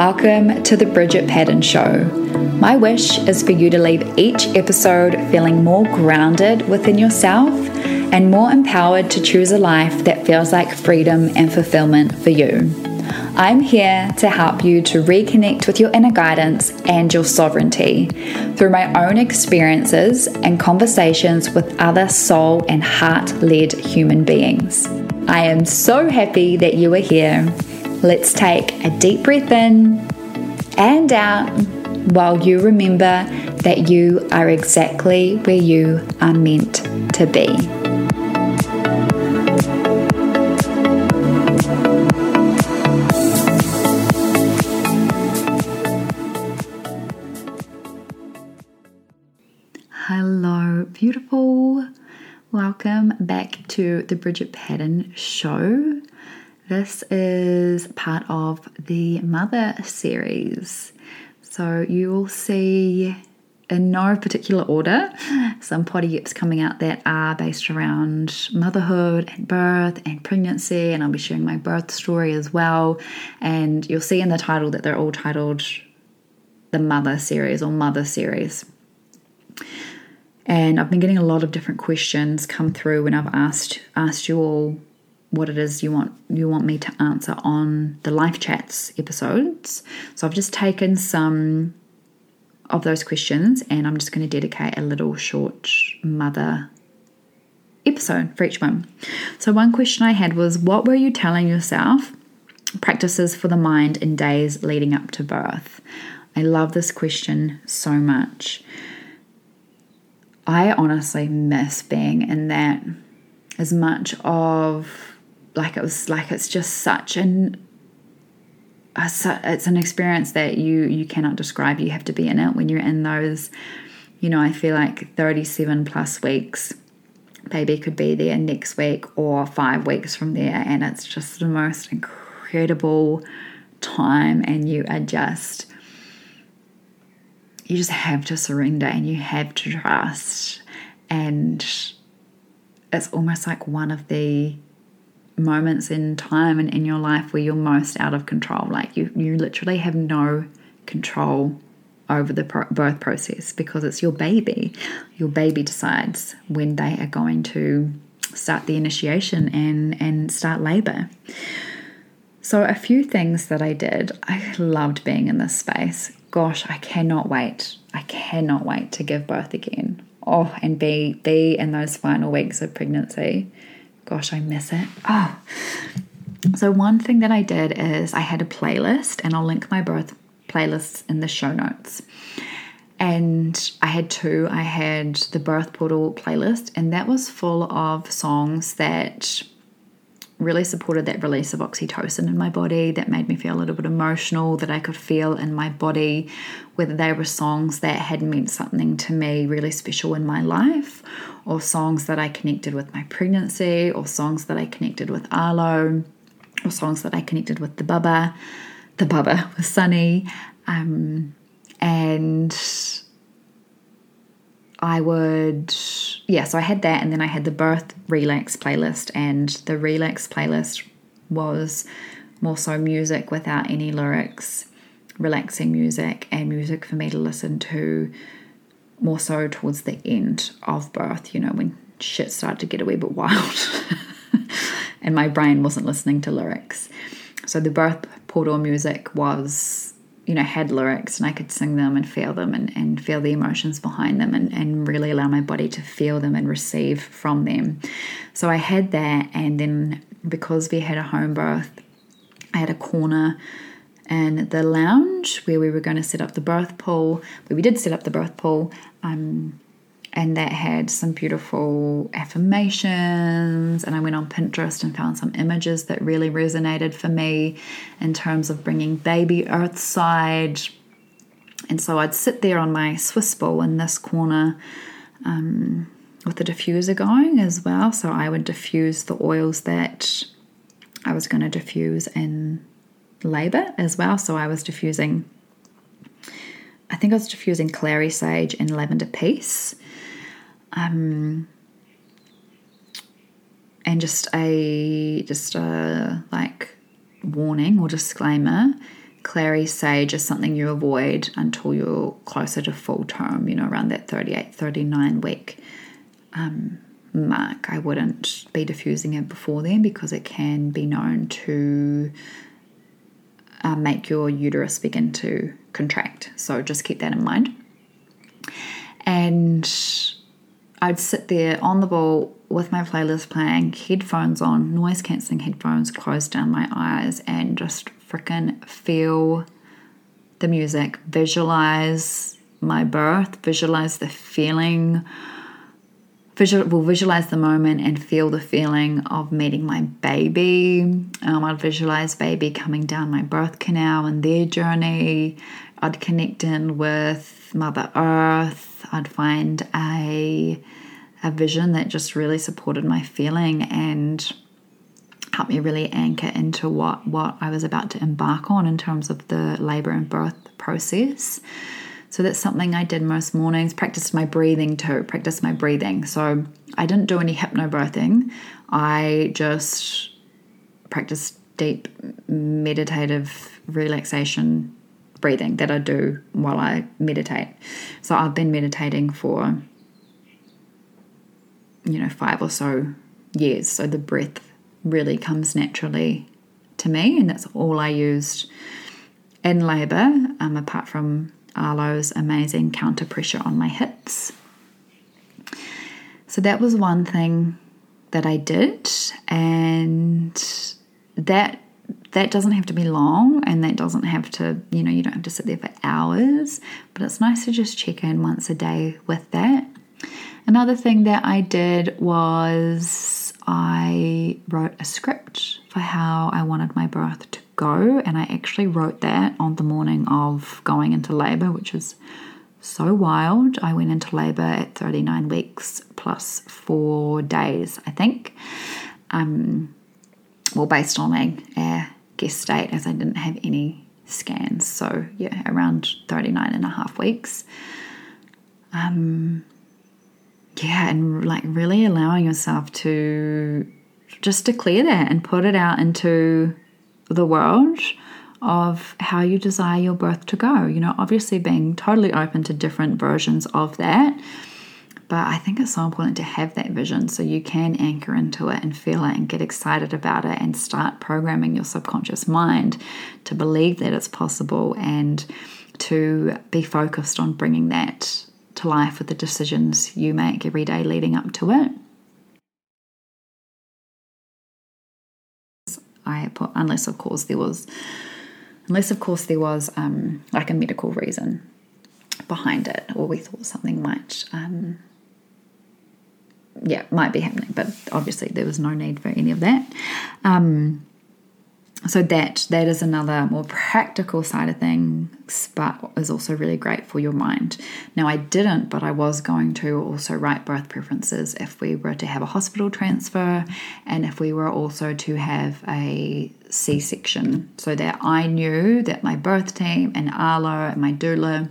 welcome to the Bridget Paddon Show. My wish is for you to leave each episode feeling more grounded within yourself and more empowered to choose a life that feels like freedom and fulfillment for you. I'm here to help you to reconnect with your inner guidance and your sovereignty through my own experiences and conversations with other soul and heart-led human beings. I am so happy that you are here. Let's take a deep breath in and out while you remember that you are exactly where you are meant to be. Hello, beautiful. Welcome back to the Bridget Paddon Show. This is part of the Mother series. So you will see, in no particular order, some podcasts coming out that are based around motherhood and birth and pregnancy, and I'll be sharing my birth story as well. And you'll see in the title that they're all titled the Mother series or Mother series. And I've been getting a lot of different questions come through when I've asked you all what it is you want me to answer on the Life Chats episodes. So I've just taken some of those questions and I'm just going to dedicate a little short mother episode for each one. So one question I had was, what were you telling yourself practices for the mind in days leading up to birth? I love this question so much. I honestly miss being in that as much of, like, it was like it's just such an experience that you cannot describe. You have to be in it when you're in those, I feel like 37 plus weeks. Baby could be there next week or 5 weeks from there, and it's just the most incredible time, and you just have to surrender and you have to trust. And it's almost like one of the moments in time and in your life where you're most out of control. Like you literally have no control over the birth process because it's your baby. Your baby decides when they are going to start the initiation and start labor. So a few things that I did. I loved being in this space. Gosh, I cannot wait. I cannot wait to give birth again. Oh, and be in those final weeks of pregnancy. Gosh, I miss it. Oh. So one thing that I did is I had a playlist, and I'll link my birth playlists in the show notes. And I had two. I had the Birth Portal playlist, and that was full of songs that really supported that release of oxytocin in my body, that made me feel a little bit emotional, that I could feel in my body, whether they were songs that had meant something to me really special in my life, or songs that I connected with my pregnancy, or songs that I connected with Arlo, or songs that I connected with the Bubba with Sunny. And I would, so I had that, and then I had the Birth Relax playlist, and the Relax playlist was more so music without any lyrics, relaxing music, and music for me to listen to more so towards the end of birth, when shit started to get a wee bit wild and my brain wasn't listening to lyrics. So the Birth Portal music was, had lyrics, and I could sing them and feel them and feel the emotions behind them and really allow my body to feel them and receive from them. So I had that, and then because we had a home birth, I had a corner in the lounge where we were going to set up the birth pool, where we did set up the birth pool, and that had some beautiful affirmations, and I went on Pinterest and found some images that really resonated for me in terms of bringing baby earthside. And so I'd sit there on my Swiss ball in this corner with the diffuser going as well. So I would diffuse the oils that I was going to diffuse in labor as well. So I was diffusing Clary Sage and Lavender Peace. And just a warning or disclaimer Clary Sage is something you avoid until you're closer to full term, you know, around that 38, 39 week mark. I wouldn't be diffusing it before then because it can be known to make your uterus begin to contract. So just keep that in mind. And I'd sit there on the ball with my playlist playing, headphones on, noise-cancelling headphones, close down my eyes, and just freaking feel the music, visualize my birth, visualize the feeling, visualize the moment and feel the feeling of meeting my baby. I'd visualize baby coming down my birth canal and their journey. I'd connect in with Mother Earth. I'd find a vision that just really supported my feeling and helped me really anchor into what I was about to embark on in terms of the labor and birth process. So that's something I did most mornings. Practiced my breathing too. So I didn't do any hypnobirthing. I just practiced deep meditative relaxation breathing that I do while I meditate. So I've been meditating for 5 or so years. So the breath really comes naturally to me, and that's all I used in labor, apart from Arlo's amazing counter pressure on my hips. So that was one thing that I did, and that doesn't have to be long, and that doesn't have to, you don't have to sit there for hours, but it's nice to just check in once a day with that. Another thing that I did was I wrote a script for how I wanted my birth to go, and I actually wrote that on the morning of going into labor, which is so wild. I went into labor at 39 weeks plus 4 days, I think. Based on a guest date, as I didn't have any scans, so yeah, around 39 and a half weeks. And really allowing yourself to just declare that and put it out into the world of how you desire your birth to go. Obviously being totally open to different versions of that, but I think it's so important to have that vision so you can anchor into it and feel it and get excited about it and start programming your subconscious mind to believe that it's possible and to be focused on bringing that to life with the decisions you make every day leading up to it. Unless of course there was a medical reason behind it, or we thought something might be happening, but obviously there was no need for any of that. So that is another more practical side of things, but is also really great for your mind. Now, I didn't, but I was going to also write birth preferences if we were to have a hospital transfer and if we were also to have a C-section, so that I knew that my birth team and Arlo and my doula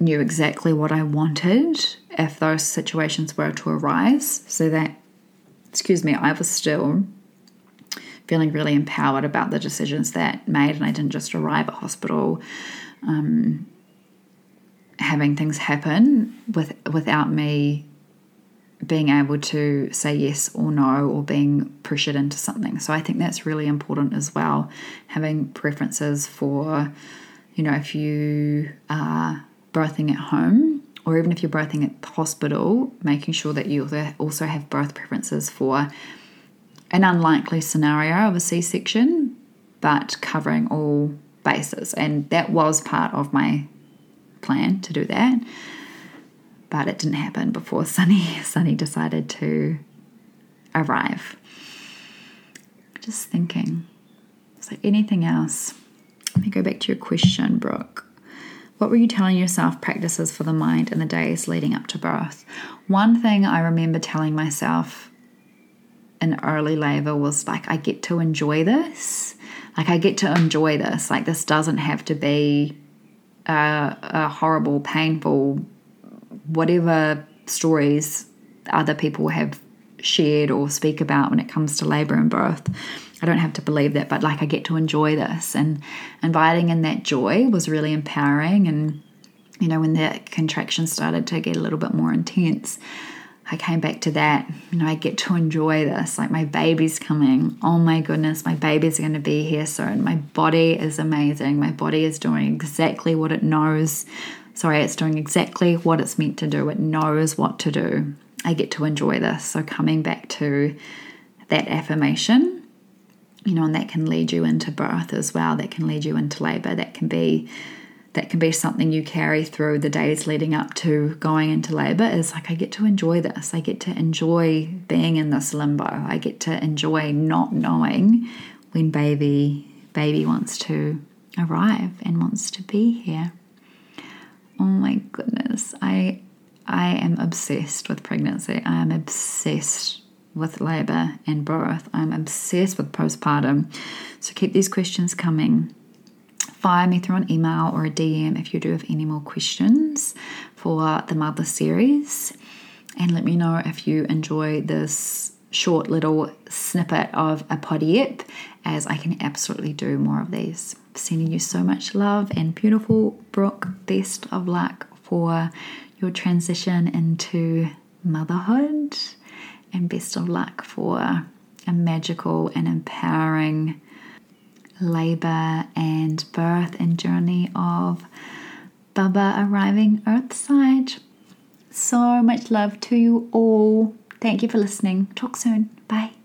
knew exactly what I wanted if those situations were to arise, so that, I was still feeling really empowered about the decisions that made, and I didn't just arrive at hospital having things happen without me being able to say yes or no, or being pressured into something. So I think that's really important as well, having preferences for, if you are birthing at home or even if you're birthing at the hospital, making sure that you also have birth preferences for an unlikely scenario of a C-section, but covering all bases. And that was part of my plan to do that, but it didn't happen before Sunny decided to arrive. Just thinking, so anything else? Let me go back to your question, Brooke. What were you telling yourself practices for the mind in the days leading up to birth? One thing I remember telling myself in early labor was I get to enjoy this. This doesn't have to be a horrible, painful, whatever stories other people have shared or speak about when it comes to labor and birth. I don't have to believe that, but like I get to enjoy this. And inviting in that joy was really empowering. And, you know, when the contractions started to get a little bit more intense, I came back to that, you know, I get to enjoy this. Like, my baby's coming. Oh my goodness, my baby's going to be here soon. My body is amazing. My body is doing exactly what it knows. Sorry, it's doing exactly what it's meant to do. It knows what to do. I get to enjoy this. So coming back to that affirmation, you know, and that can lead you into birth as well. That can lead you into labor. That can be something you carry through the days leading up to going into labor, is like, I get to enjoy this. I get to enjoy being in this limbo. I get to enjoy not knowing when baby wants to arrive and wants to be here. Oh my goodness. I am obsessed with pregnancy. I am obsessed with labor and birth. I'm obsessed with postpartum. So keep these questions coming. Fire me through an email or a DM if you do have any more questions for the Mother series, and let me know if you enjoy this short little snippet of a podiep, as I can absolutely do more of these. Sending you so much love and beautiful Brooke, best of luck for your transition into motherhood, and best of luck for a magical and empowering labor and birth and journey of Bubba arriving earthside. So much love to you all. Thank you for listening. Talk soon. Bye.